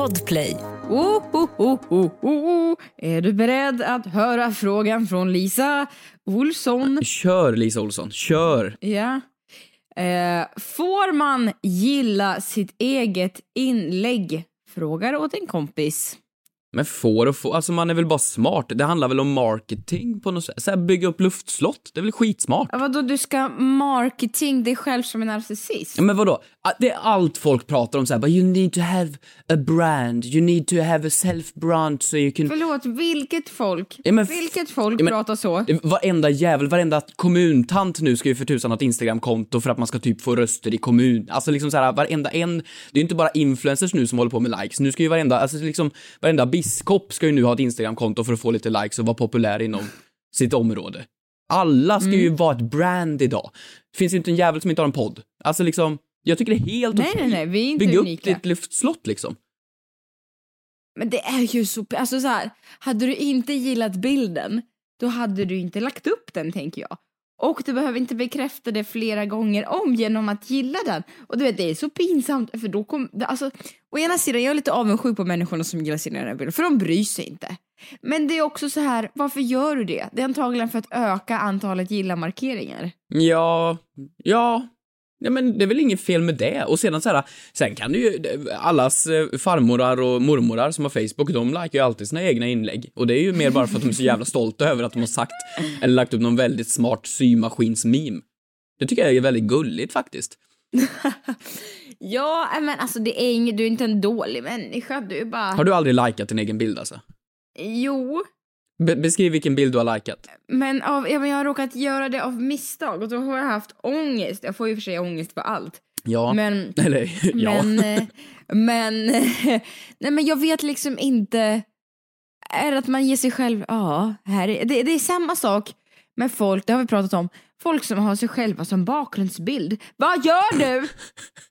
Podplay. Är du beredd att höra frågan från Lisa Olsson? Kör Lisa Olsson, kör. Ja. Får man gilla sitt eget inlägg? Frågar åt en kompis. Men får och får, alltså man är väl bara smart. Det handlar väl om marketing på något sätt. Så här, bygga upp luftslott, det är väl skitsmart. Ja, vadå, du ska marketing dig själv som en narcissist? Ja, men vadå, det är allt folk pratar om så här, you need to have a brand, you need to have a self-brand so you can... Förlåt, vilket folk? Ja, men, vilket folk pratar så? Varenda jävel, varenda kommuntant nu ska ju för tusan ha ett Instagram-konto för att man ska typ få röster i kommun. Alltså liksom så här, varenda en, det är ju inte bara influencers nu som håller på med likes. Nu ska ju varenda, alltså liksom, varenda biskop ska ju nu ha ett Instagram-konto för att få lite likes och vara populär inom sitt område. Alla ska ju vara ett brand idag. Det finns ju inte en jävel som inte har en podd. Alltså liksom, jag tycker det är helt... Nej, vi är inte unika. Bygga upp ditt luftslott liksom. Men det är ju så... Alltså så här, hade du inte gillat bilden, då hade du inte lagt upp den, tänker jag. Och du behöver inte bekräfta det flera gånger om genom att gilla den. Och du vet, det är så pinsamt. För då alltså, å ena sidan, jag är lite avundsjuk på människorna som gillar sina egna bilder. För de bryr sig inte. Men det är också så här, varför gör du det? Det är antagligen för att öka antalet gilla-markeringar. Ja, men det är väl inget fel med det. Och sedan så här, sen kan du ju... Allas farmorar och mormorar som har Facebook, de likar ju alltid sina egna inlägg. Och det är ju mer bara för att de är så jävla stolta över att de har sagt eller lagt upp någon väldigt smart symaskinsmeme. Det tycker jag är väldigt gulligt faktiskt. Ja, men alltså det är inget, du är inte en dålig människa, du är bara... Har du aldrig likat din egen bild alltså? Jo. Beskriv vilken bild du har likat. Men jag har råkat göra det av misstag. Och då har jag haft ångest. Jag får ju för sig ångest för allt. Ja, men, eller ja. Men nej, men jag vet liksom inte. Är det att man ger sig själv... Ja, här är, det är samma sak med folk, det har vi pratat om. Folk som har sig själva som bakgrundsbild. Vad gör du?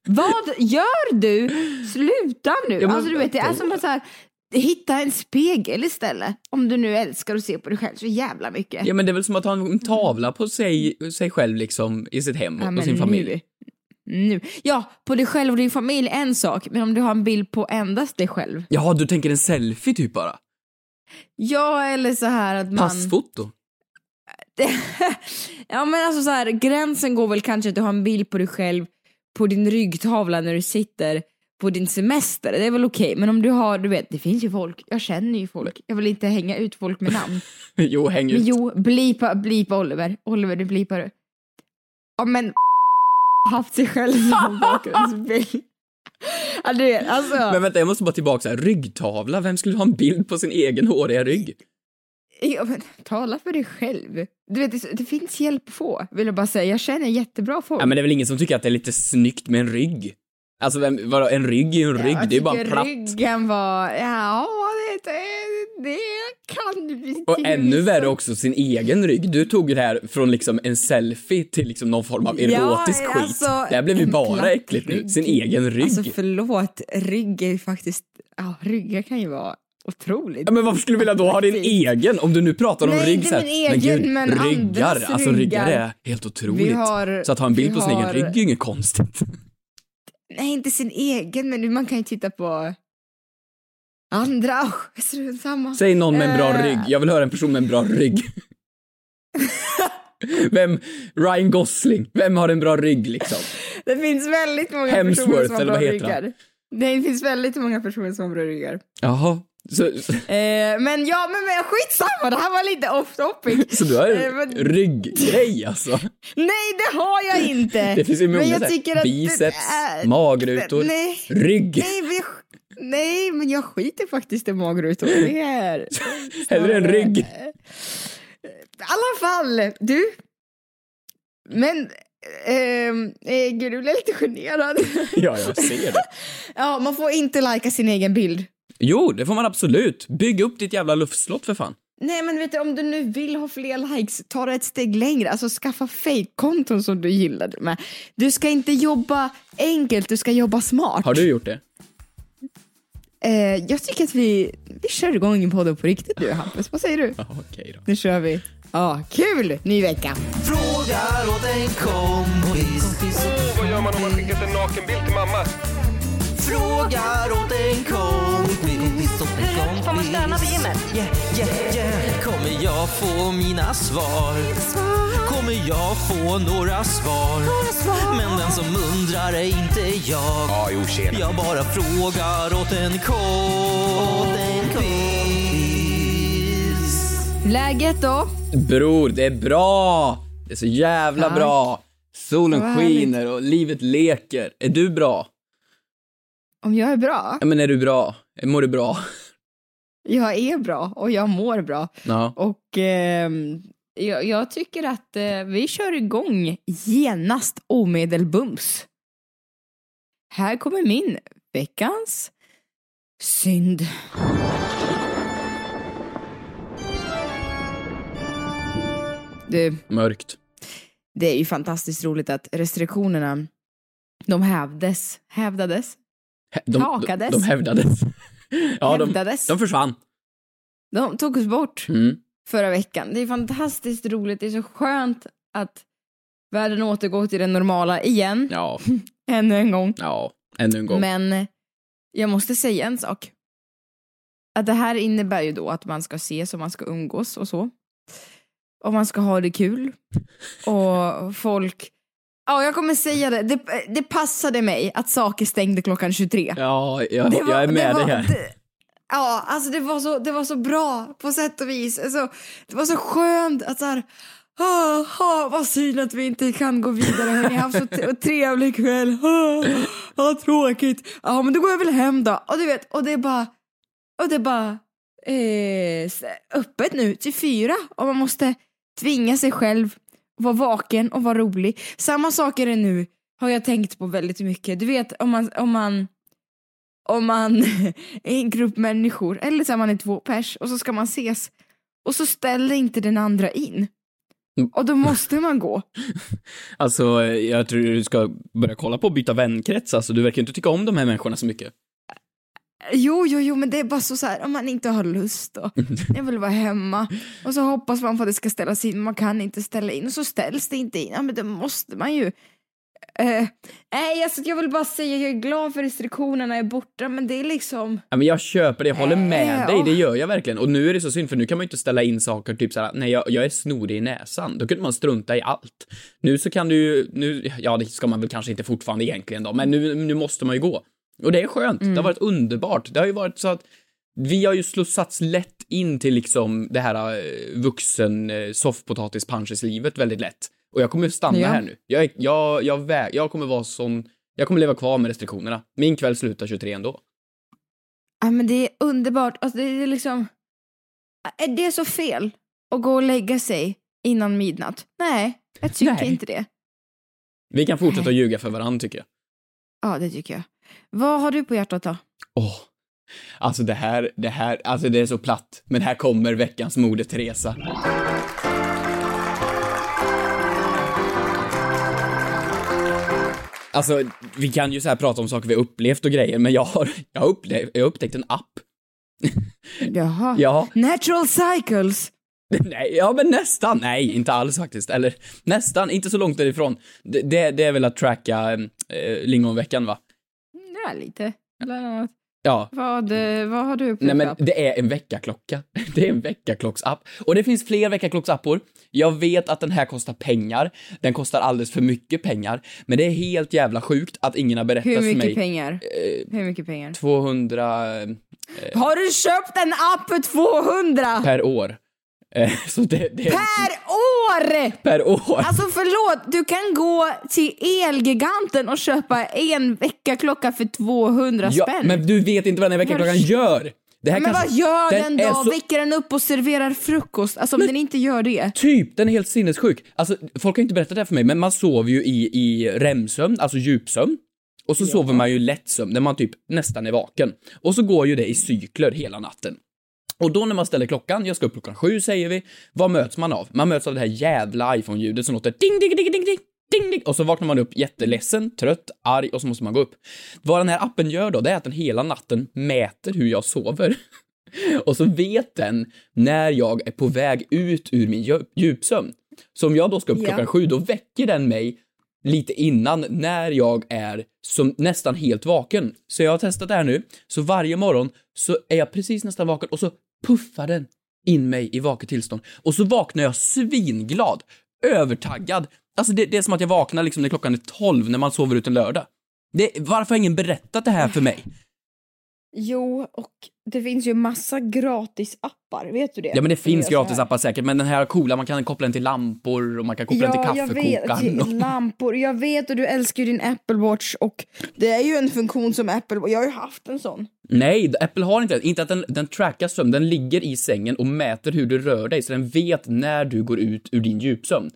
Vad gör du? Sluta nu. Alltså du vet, det är som att så här... Hitta en spegel istället. Om du nu älskar att se på dig själv så jävla mycket. Ja, men det är väl som att ha en tavla på sig själv liksom, i sitt hem och sin familj. Nu. Ja, på dig själv och din familj är en sak. Men om du har en bild på endast dig själv. Ja, du tänker en selfie typ bara. Ja, eller så här att man... Passfoto. Ja, men alltså så här, gränsen går väl kanske att du har en bild på dig själv på din ryggtavla när du sitter... på din semester, det är väl okej. Men om du har, du vet, det finns ju folk. Jag känner ju folk, jag vill inte hänga ut folk med namn. Jo, häng ut. Men jo, blipa Oliver, du blipar du. Ja, men haft sig själv som bakgrundsbild. Ja, du vet, alltså. Men vänta, jag måste bara tillbaka så här, ryggtavla. Vem skulle ha en bild på sin egen håriga rygg? Ja, men tala för dig själv. Du vet, det finns hjälp att få, vill jag bara säga. Jag känner jättebra folk. Ja, men det är väl ingen som tycker att det är lite snyggt med en rygg? Alltså vadå, en rygg är ju en rygg, det är bara en platt. Ryggen var, det kan du. Och ännu värre också sin egen rygg. Du tog det här från liksom en selfie till liksom någon form av erotisk skit. Alltså, det här blev ju bara äckligt nu, sin egen rygg. Alltså förlåt, rygg är faktiskt, ja, ryggar kan ju vara otroligt. Ja, men varför skulle du vilja då ha din egen? Om du nu pratar om rygg så här. Nej, inte min egen, men ryggar, alltså ryggar är helt otroligt. Så att ha en bild på sin egen rygg är inget konstigt. Nej, inte sin egen, men man kan ju titta på andra. Samma. Säg någon med en bra rygg. Jag vill höra en person med en bra rygg. Vem? Ryan Gosling. Vem har en bra rygg liksom? Det finns väldigt många personer som har bra ryggar. Nej, det finns väldigt många personer som har bra ryggar. Jaha. Så. Men skitsamma, det här var lite off topic. Så du har rygggrej alltså? Nej, det har jag inte. Det finns ju många, men jag tycker att biceps, magrutor, rygg. Nej, men jag skiter faktiskt i magrutor. Det är hellre en rygg. I alla fall, du. Men gud, du blev lite generad. Ja, jag ser det. Ja, man får inte lajka sin egen bild. Jo, det får man absolut. Bygg upp ditt jävla luftslott för fan. Nej, men vet du, om du nu vill ha fler likes, ta det ett steg längre. Alltså skaffa fake-konton som du gillade med. Du ska inte jobba enkelt, du ska jobba smart. Har du gjort det? Jag tycker att vi kör igång en podd på riktigt nu, Hampus. Vad säger du? Okej då. Nu kör vi. Ja, kul! Ny vecka. Frågar åt en kompis. Vad gör man om man skickat en nakenbild till mamma? Frågar åt en kompis. programmet. Yeah, yeah, yeah. Kommer jag få mina svar? Kommer jag få några svar? Men den som undrar är inte jag. Ah, jo, tjena. Jag bara frågar åt en kompis. Läget då? Bror, det är bra. Det är så jävla bra. Solen skiner och livet leker. Är du bra? Om jag är bra? Ja, men är du bra? Mår du bra? Jag är bra och jag mår bra. Ja. Och jag tycker att vi kör igång genast omedelbums. Här kommer min veckans synd. Du, mörkt. Det är ju fantastiskt roligt att restriktionerna, de hävdades. De hävdades. Ja, de försvann. De tog oss bort förra veckan. Det är fantastiskt roligt. Det är så skönt att världen återgår till det normala igen. Ja. Ännu en gång. Men jag måste säga en sak. Att det här innebär ju då att man ska ses och man ska umgås och så. Och man ska ha det kul. Och folk... Ja, jag kommer säga det. Det passade mig att saker stängde klockan 23. Ja, jag är med dig här. Ja, alltså det var så bra på sätt och vis. Alltså, det var så skönt att så här... vad synd att vi inte kan gå vidare. Hörrni, jag har haft så trevlig kväll. Vad tråkigt. Ja, men då går jag väl hem då. Och du vet, och det är bara öppet nu till 4. Och man måste tvinga sig själv. Var vaken och var rolig. Samma sak är det nu. Har jag tänkt på väldigt mycket. Du vet, om man är en grupp människor. Eller så är man 2 pers. Och så ska man ses. Och så ställer inte den andra in. Och då måste man gå. Alltså, jag tror du ska börja kolla på att byta vänkrets. Alltså, du verkar inte tycka om de här människorna så mycket. Jo, men det är bara så här, om man inte har lust då. Jag vill vara hemma. Och så hoppas man på att det ska ställas in. Man kan inte ställa in och så ställs det inte in. Ja, men det måste man ju. Jag vill bara säga jag är glad för restriktionerna är borta. Men det är liksom... Ja, men jag köper det, jag håller med dig. Det gör jag verkligen. Och nu är det så synd, för nu kan man ju inte ställa in saker. Typ såhär, nej jag är snorig i näsan. Då kunde man strunta i allt. Nu så kan du nu. Ja, det ska man väl kanske inte fortfarande egentligen då. Men nu måste man ju gå. Och det är skönt, det har varit underbart. Det har ju varit så att vi har ju slussats lätt in till liksom det här vuxen soffpotatis-punches-livet väldigt lätt. Och jag kommer ju stanna här nu. Jag kommer vara sån, jag kommer leva kvar med restriktionerna. Min kväll slutar 23 ändå. Ja, men det är underbart. Alltså, det är liksom, är det så fel att gå och lägga sig innan midnatt? Nej, jag tycker inte det. Vi kan fortsätta att ljuga för varandra, tycker jag. Ja, det tycker jag. Vad har du på hjärtat då? Alltså det här, alltså det är så platt. Men här kommer veckans Moder Teresa. Alltså, vi kan ju så här prata om saker vi upplevt och grejer. Men jag har upptäckt en app. Jaha, ja. Natural Cycles. Nej, ja men nästan, nej inte alls faktiskt. Eller nästan, inte så långt därifrån. Det är väl att tracka lingonveckan, va? Ja, lite. Ja. Vad har du upplevt? Nej, men det är en veckaklocka. Det är en veckaklocks-app. Och det finns fler veckaklocks-appor. Jag vet att den här kostar pengar. Den kostar alldeles för mycket pengar. Men det är helt jävla sjukt att ingen har berättat för mig. Hur mycket pengar? 200... Har du köpt en app för 200? Per år. Så det är... Per år! Alltså förlåt, du kan gå till Elgiganten och köpa en veckaklocka för 200 spänn. Men du vet inte vad den veckaklockan gör. Det här, men kanske, vad gör den då? Så... Väcker den upp och serverar frukost? Alltså om den inte gör det. Typ, den är helt sinnessjuk. Alltså folk har inte berättat det här för mig, men man sover ju i REM-sömn, alltså djupsömn. Och så sover man ju lättsömn när man typ nästan är vaken. Och så går ju det i cykler hela natten. Och då när man ställer klockan, jag ska upp klockan 7 säger vi, vad möts man av? Man möts av det här jävla iPhone-ljudet som låter ding, ding, ding, ding, ding, ding, ding. Och så vaknar man upp jätteledsen, trött, arg och så måste man gå upp. Vad den här appen gör då, det är att den hela natten mäter hur jag sover. Och så vet den när jag är på väg ut ur min djupsömn. Så om jag då ska upp klockan 7, då väcker den mig lite innan när jag är som nästan helt vaken. Så jag har testat det här nu. Så varje morgon så är jag precis nästan vaken och så puffar den in mig i vaket tillstånd. Och så vaknar jag svinglad, övertaggad. Alltså det är som att jag vaknar liksom när klockan är 12 när man sover ut en lördag. Varför har ingen berättat det här för mig? Jo, och det finns ju massa gratisappar, vet du det? Ja, men det finns gratisappar säkert, men den här coola, man kan koppla den till lampor och man kan koppla den till kaffekokaren. Ja, lampor. Jag vet, och du älskar ju din Apple Watch, och det är ju en funktion som Apple, jag har ju haft en sån. Nej, Apple har inte att den trackar sömn, den ligger i sängen och mäter hur du rör dig, så den vet när du går ut ur din djupsömn.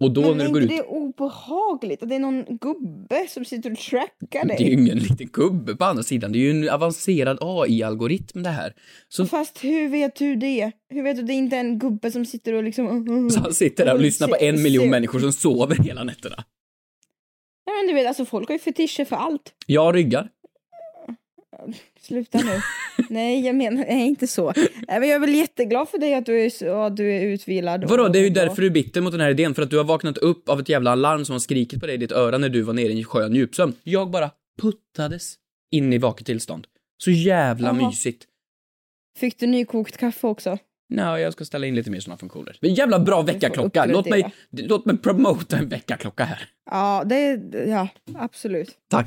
Och då, men när du går ut... det är obehagligt att det är någon gubbe som sitter och trackar dig. Det är ju ingen liten gubbe på andra sidan. Det är ju en avancerad AI-algoritm det här. Så... Fast hur vet du det? Hur vet du det är inte en gubbe som sitter och liksom... Så han sitter där och lyssnar på 1 miljon människor som sover hela nätterna. Ja, men du vet, alltså folk har ju fetischer för allt. Jag ryggar. Sluta nu. Nej, jag menar inte så. Men jag är väl jätteglad för dig att du är utvilad. Vadå, det är ju därför du är bitter mot den här idén. För att du har vaknat upp av ett jävla alarm som har skrikit på dig i ditt öra när du var nere i skön djupsömn. Jag bara puttades in i vaket tillstånd. Så jävla mysigt. Fick du nykokt kaffe också? Nej, jag ska ställa in lite mer sådana funktioner. Men jävla bra väckarklocka. Låt mig promota en väckarklocka här. Ja, ja, absolut. Tack.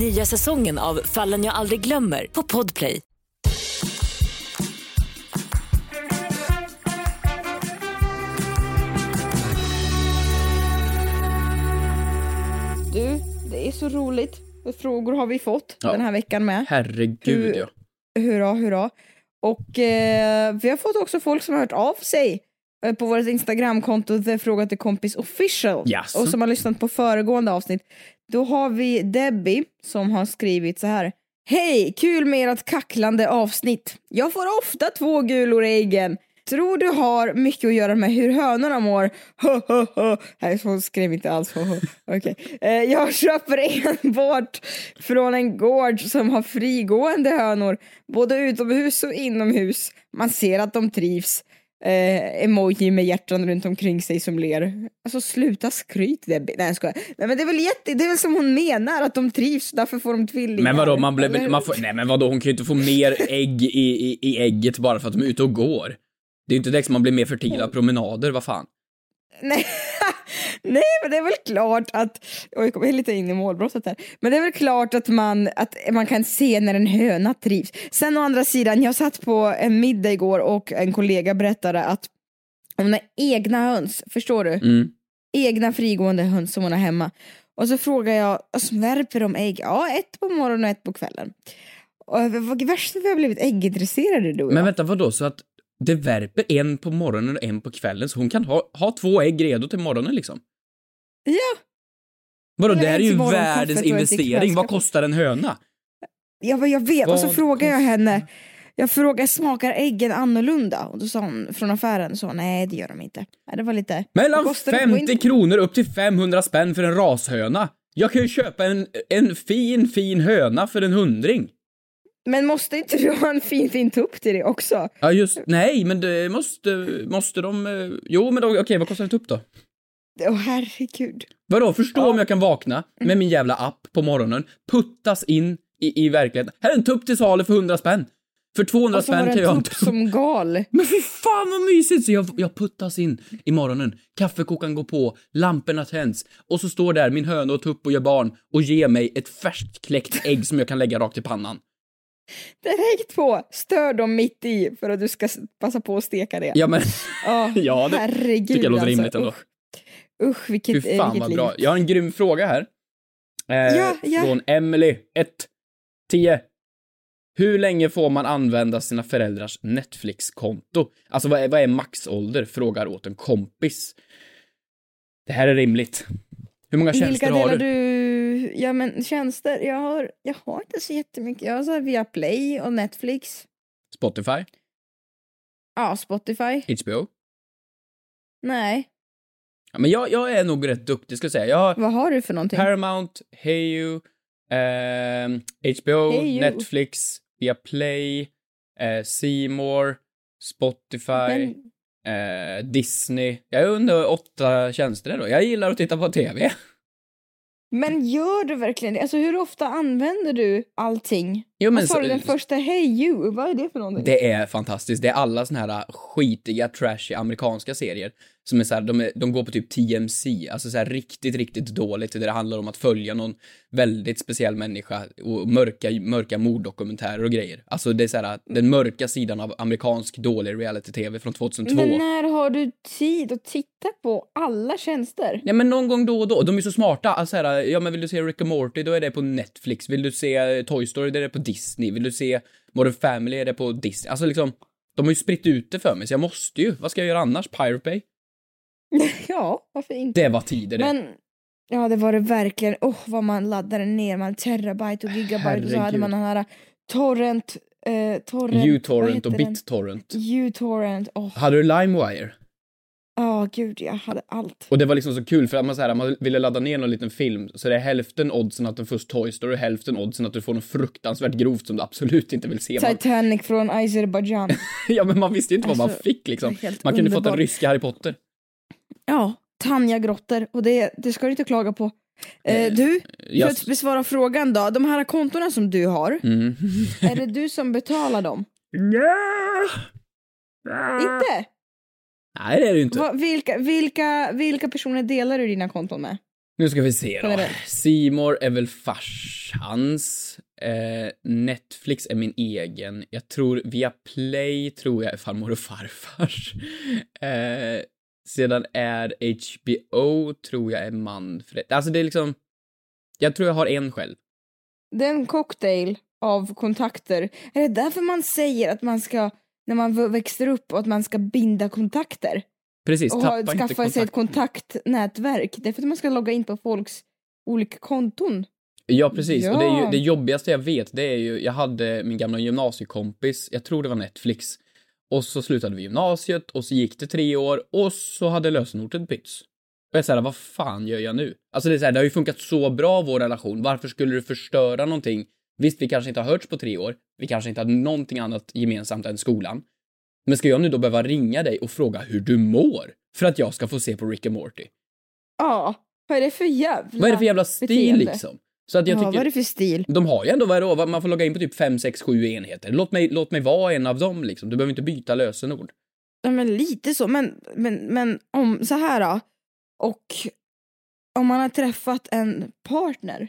Nya säsongen av Fallen jag aldrig glömmer på Podplay. Du, det är så roligt. Frågor har vi fått den här veckan med. Herregud, ja. Hurra, hurra. Och vi har fått också folk som har hört av sig på vårt Instagramkonto där Fråga till kompis official. Yes. Och som har lyssnat på föregående avsnitt. Då har vi Debbie som har skrivit så här: Hej, kul med ert kacklande avsnitt. Jag får ofta 2 gulor i äggen. Tror du har mycket att göra med hur hönorna mår? Nej, hon skrev inte alls. Okay. Jag köper enbart från en gård som har frigående hönor, både utomhus och inomhus. Man ser att de trivs. Emoji med hjärtan runt omkring sig som ler. Alltså sluta skryt. Nej, men det är väl det är väl som hon menar, att de trivs, därför får de tvillingar. Men vadå, hon kan ju inte få mer ägg i ägget bara för att de är ute och går. Det är ju inte det som man blir mer fertila promenader, vad fan. Nej, men det är väl klart att... Oj, jag kommer lite in i målbrottet här. Men det är väl klart att man kan se när en höna trivs. Sen å andra sidan, jag satt på en middag igår och en kollega berättade att hon har egna höns, förstår du? Mm. Egna frigående höns som hon har hemma. Och så frågar jag, svärper de ägg? Ja, 1 på morgonen och 1 på kvällen. Och vad värst har jag blivit äggintresserade då? Men vänta, vadå? Så att det värper 1 på morgonen och 1 på kvällen, så hon kan ha 2 ägg redo till morgonen liksom. Ja. Vadå, det här är ju världens investering. Vad kostar en höna? Ja, jag vet. Och så frågar jag henne. Jag frågar, smakar äggen annorlunda? Och då sa hon från affären, så nej, det gör de inte. Nej, det var lite... Mellan 50 kronor upp till 500 spänn för en rashöna. Jag kan ju köpa en fin höna för en 100. Men måste inte du ha en fin tupp till det också? Ja, just... Nej, men det måste de... Jo, men okej, vad kostar en tupp då? Åh, herregud. Vadå, förstå om jag kan vakna med min jävla app på morgonen, puttas in i verkligheten. Här är en tupp till salu för 100 spänn. För 200 spänn kan jag ha en tupp som gal. Men fy fan vad mysigt. Så jag puttas in i morgonen. Kaffekokan går på, lamporna tänds. Och så står där min höna och tupp och gör barn och ger mig ett färskt kläckt ägg som jag kan lägga rakt i pannan. Direkt på, stör dem mitt i för att du ska passa på att steka det. Ja, men ja, det herregud, tycker jag låter rimligt ändå. Usch, vilket bra. Jag har en grym fråga här. Från Emily 1:10. Hur länge får man använda sina föräldrars Netflix-konto? Alltså vad är maxålder? Frågar åt en kompis. Det här är rimligt. Hur många tjänster har du? Ja, men tjänster. Jag har inte så jättemycket. Jag har så här Viaplay och Netflix. Spotify? Ja, Spotify. HBO? Nej. Ja, men jag är nog rätt duktig, ska jag säga. Vad har du för någonting? Paramount, Hayu, HBO, Hayu. Netflix, Viaplay, C More, Spotify, Disney. Jag är under 8 tjänster då. Jag gillar att titta på tv. Men gör du verkligen det? Alltså hur ofta använder du allting? Jo, men så, den första Hayu, vad är det för någonting? Det är fantastiskt. Det är alla såna här skitiga, trashiga amerikanska serier som är så här, de går på typ TMC. Alltså så här riktigt, riktigt dåligt. Det handlar om att följa någon väldigt speciell människa och mörka morddokumentärer och grejer. Alltså det är så här, den mörka sidan av amerikansk dålig reality-tv från 2002. Men när har du tid att titta på alla tjänster? Nej, men någon gång då och då. De är så smarta. Alltså här, ja, men vill du se Rick and Morty, då är det på Netflix. Vill du se Toy Story, då är det på Disney. Vill du se Modern Family, är det på Disney. Alltså liksom, de har ju spritt ut det för mig. Så jag måste ju, vad ska jag göra annars? Pirate Bay? Ja, varför inte? Det var tider det. Men, ja, det var det verkligen. Åh, vad man laddade ner. Man terabyte och gigabyte. Herregud. Och så hade man den här torrent, U-torrent och BitTorrent. U-torrent. Hade du LimeWire? Ja, gud, jag hade allt. Och det var liksom så kul för att man, så här, man ville ladda ner någon liten film. Så det är hälften oddsen att du får Toy Story och hälften oddsen att du får något fruktansvärt grovt som du absolut inte vill se. Titanic från Azerbaijan. Ja, men man visste ju inte alltså, vad man fick liksom. Man kunde fått en ryska Harry Potter. Ja, Tanja Grotter. Och det ska du inte klaga på. Du, för att besvara frågan då. De här kontorna som du har, är det du som betalar dem? Nej. Inte? Nej, det är det inte. Vilka personer delar du dina konton med? Nu ska vi se då. C More är väl farsans. Netflix är min egen. Jag tror Viaplay är farmor och farfars. Sedan är HBO, tror jag är Manfred. Alltså det är liksom, jag tror jag har en själv. Den cocktail av kontakter. Är det därför man säger att man ska, när man växer upp, och att man ska binda kontakter? Precis, och skaffa sig ett kontaktnätverk. Det är för att man ska logga in på folks olika konton. Ja, precis. Ja. Och det är ju det jobbigaste jag vet, det är ju, jag hade min gamla gymnasiekompis, jag tror det var Netflix. Och så slutade vi gymnasiet och så gick det 3 år och så hade lösenordet bytts. Och jag säger, vad fan gör jag nu? Alltså det är så här, det har ju funkat så bra vår relation. Varför skulle du förstöra någonting? Visst, vi kanske inte har hörts på 3 år. Vi kanske inte hade någonting annat gemensamt än skolan. Men ska jag nu då behöva ringa dig och fråga hur du mår? För att jag ska få se på Rick and Morty. Ja, vad är det för jävla stil beteende? Liksom? Så att jag tycker, vad är det för stil? De har ju ändå, man får logga in på typ 5, 6, 7 enheter. Låt mig vara en av dem liksom. Du behöver inte byta lösenord. Ja, men lite så. Men om så här då. Och om man har träffat en partner.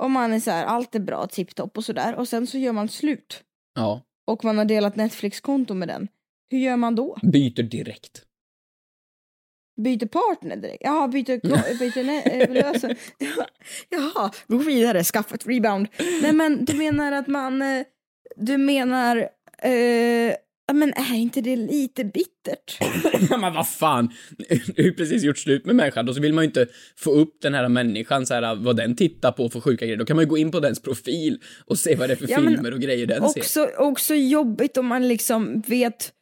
Om man är så här, allt är bra, tipptopp och sådär. Och sen så gör man slut. Ja. Och man har delat Netflix-konto med den. Hur gör man då? Byter direkt. Byter partner direkt? Jaha, byter lösen. Jaha, gå vidare, skaffa ett rebound. Nej, men du menar att man... Du menar... men är inte det lite bittert? Men vad fan? Du har precis gjort slut med människan. Och så vill man ju inte få upp den här människan, så här, vad den tittar på för sjuka grejer. Då kan man ju gå in på dens profil och se vad det är för filmer och grejer den också, ser. Också jobbigt om man liksom vet...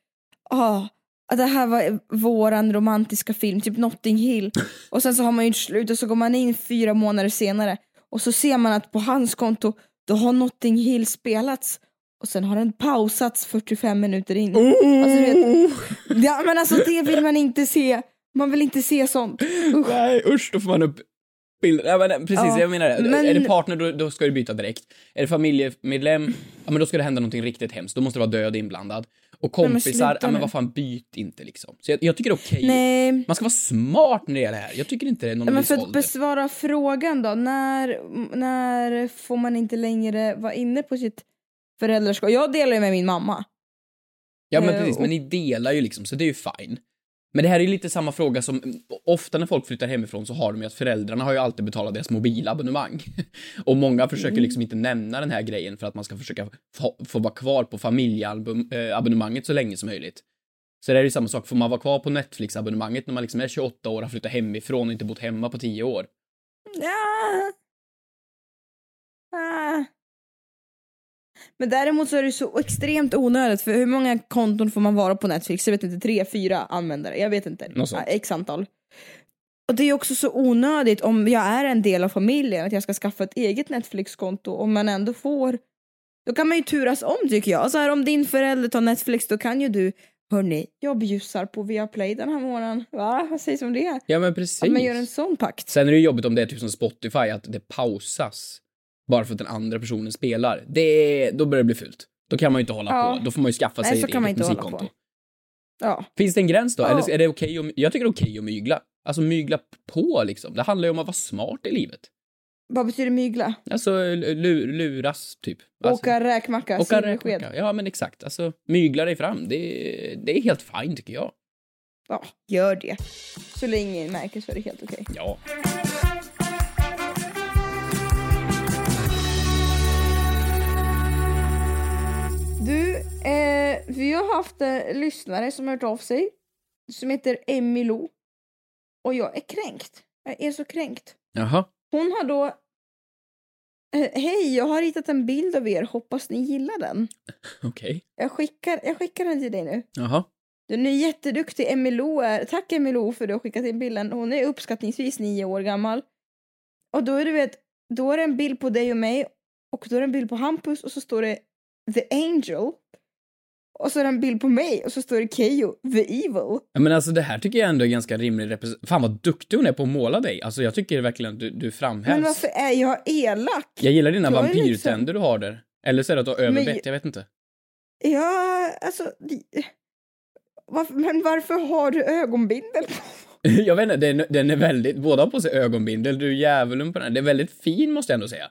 det här var våran romantiska film, typ Notting Hill. Och sen så har man ju slut och så går man in 4 månader senare. Och så ser man att på hans konto, då har Notting Hill spelats. Och sen har den pausats 45 minuter in. Alltså, ja, men alltså det vill man inte se. Man vill inte se sånt. Usch. Nej, usch, då får man upp bilder. Ja, men, precis, jag menar det. Men... Är det partner, då ska du byta direkt. Är det familjemedlem, ja, men då ska det hända någonting riktigt hemskt. Då måste det vara död inblandad. Och kompisar, men vad fan, byt inte liksom. Så jag tycker det är okej. Nej. Man ska vara smart när det är det här. Jag tycker inte det är någon viss ålder. Men för att besvara frågan då, när får man inte längre vara inne på sitt föräldraskap? Jag delar ju med min mamma. Ja, men precis, men ni delar ju liksom, så det är ju fine. Men det här är ju lite samma fråga som, ofta när folk flyttar hemifrån så har de ju att föräldrarna har ju alltid betalat deras mobilabonnemang. Och många försöker liksom inte nämna den här grejen för att man ska försöka få vara kvar på familjeabonnemanget så länge som möjligt. Så det är ju samma sak, får man vara kvar på Netflix-abonnemanget när man liksom är 28 år och har flyttat hemifrån och inte bott hemma på 10 år? Ja. Men däremot så är det så extremt onödigt. För hur många konton får man vara på Netflix? Jag vet inte, 3-4 användare. Jag vet inte, x antal. Och det är också så onödigt om jag är en del av familjen att jag ska skaffa ett eget Netflix-konto. Om man ändå får, då kan man ju turas om, tycker jag. Så här, om din förälder tar Netflix, då kan ju du, hörni, jag bjussar på Viaplay den här månaden. Va? Vad sägs om det? Ja, men precis. Att man gör en sån pakt. Sen är det ju jobbigt om det är typ som Spotify, att det pausas bara för att den andra personen spelar. Det, då börjar det bli fult. Då kan man ju inte hålla på. Då får man ju skaffa sig ett eget musikkonto. Ja. Finns det en gräns då? Eller är det okej om, jag tycker det är okej att mygla. Alltså mygla på liksom. Det handlar ju om att vara smart i livet. Vad betyder mygla? Alltså luras typ. Alltså, åka räkmacka. Åka räkmacka. Ja, men exakt. Alltså mygla dig fram. Det är helt fint, tycker jag. Ja, gör det. Så länge ingen märker så är det helt okej. Ja. Du, vi har haft en lyssnare som har hört av sig. Som heter Emilo. Och jag är kränkt. Jag är så kränkt. Jaha. Hon har då... Hej, jag har hittat en bild av er. Hoppas ni gillar den. Okej. Jag skickar den till dig nu. Jaha. Den är jätteduktig. Emilo är... Tack Emilo för att du har skickat in bilden. Hon är uppskattningsvis 9 år gammal. Och då är det, vet, då är det en bild på dig och mig. Och då är det en bild på Hampus. Och så står det The Angel. Och så är det en bild på mig. Och så står det Kaio, The Evil. Ja, men alltså det här tycker jag ändå är ganska rimlig representation. Fan vad duktig hon är på att måla dig. Alltså jag tycker verkligen att du framhävs. Men varför är jag elak? Jag gillar dina vampyrtänder du har där. Eller så är det att du har överbett, jag vet inte. Ja, alltså... Men varför har du ögonbindel på? Jag vet inte, den är väldigt... Båda har på sig ögonbindel. Du är djävulen på den. Det är väldigt fin, måste jag ändå säga.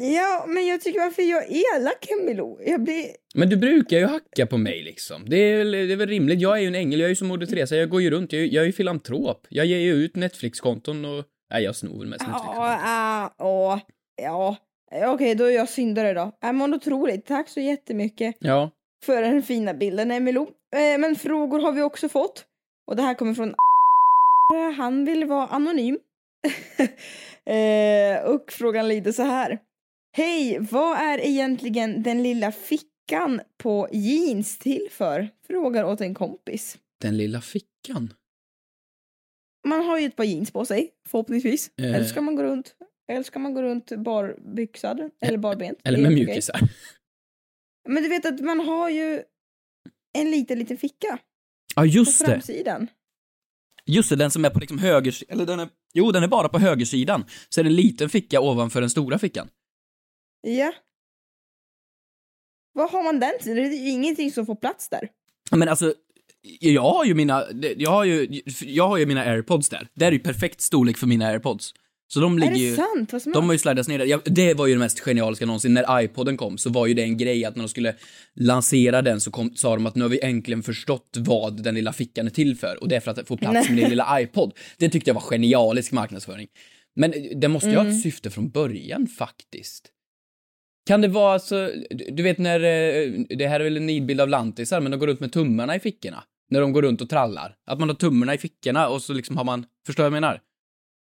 Ja, men jag tycker varför jag är elak, Emilo. Jag blir... Men du brukar ju hacka på mig liksom. Det är väl rimligt. Jag är ju en ängel, jag är ju som Moder Teresa. Jag går ju runt, jag är ju filantrop. Jag ger ju ut Netflix-konton och... Nej, jag snor väl mest Netflix-konton. Ja, okej, då är jag syndare då. Nej, men otroligt. Tack så jättemycket för den fina bilden, Emilo. Men frågor har vi också fått. Och det här kommer från... Han vill vara anonym. Och frågan lyder så här. Hej, vad är egentligen den lilla fickan på jeans till för? Frågar åt en kompis. Den lilla fickan? Man har ju ett par jeans på sig, förhoppningsvis. Eller ska man gå runt, barbyxad eller barbent. Eller med mjukisar. Okay. Men du vet att man har ju en liten ficka. Ja, just på framsidan. Just det, den som är på liksom höger... Eller den är bara på högersidan. Så är det en liten ficka ovanför den stora fickan. Ja. Vad har man den till? Det är ju ingenting som får plats där. Men alltså, jag har ju mina Airpods där. Det är ju perfekt storlek för mina Airpods. Så de ligger ju... Är det sant? Vad som de har ju slidats ner där. Det var ju det mest genialiska någonsin. När iPoden kom så var ju det en grej att när de skulle lansera den så sa de att nu har vi äntligen förstått vad den lilla fickan är till för. Och det är för att få plats med din lilla iPod. Det tyckte jag var genialisk marknadsföring. Men det måste ju ha ett syfte från början faktiskt. Kan det vara så, du vet när, det här är väl en nidbild av lantisar, men de går runt med tummarna i fickorna. När de går runt och trallar. Att man har tummarna i fickorna och så liksom har man, förstår jag menar?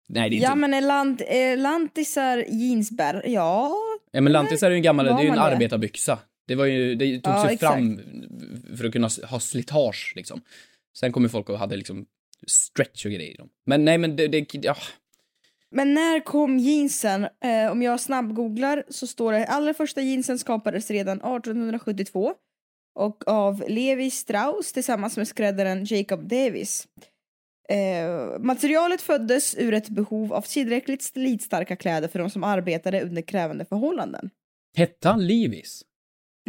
Nej, det är inte. Ja, men lantisar jeansbär, ja. Ja, men lantisar är ju en gammal, det är ju en arbetarbyxa. Det tog sig fram för att kunna ha slitage liksom. Sen kom ju folk och hade liksom stretch och grejer i dem. Men nej, men det Men när kom jeansen? Om jag snabbgooglar så står det allra första jeansen skapades redan 1872 och av Levi Strauss tillsammans med skräddaren Jacob Davis. Materialet föddes ur ett behov av tillräckligt slitstarka kläder för de som arbetade under krävande förhållanden. Hette han Levi's?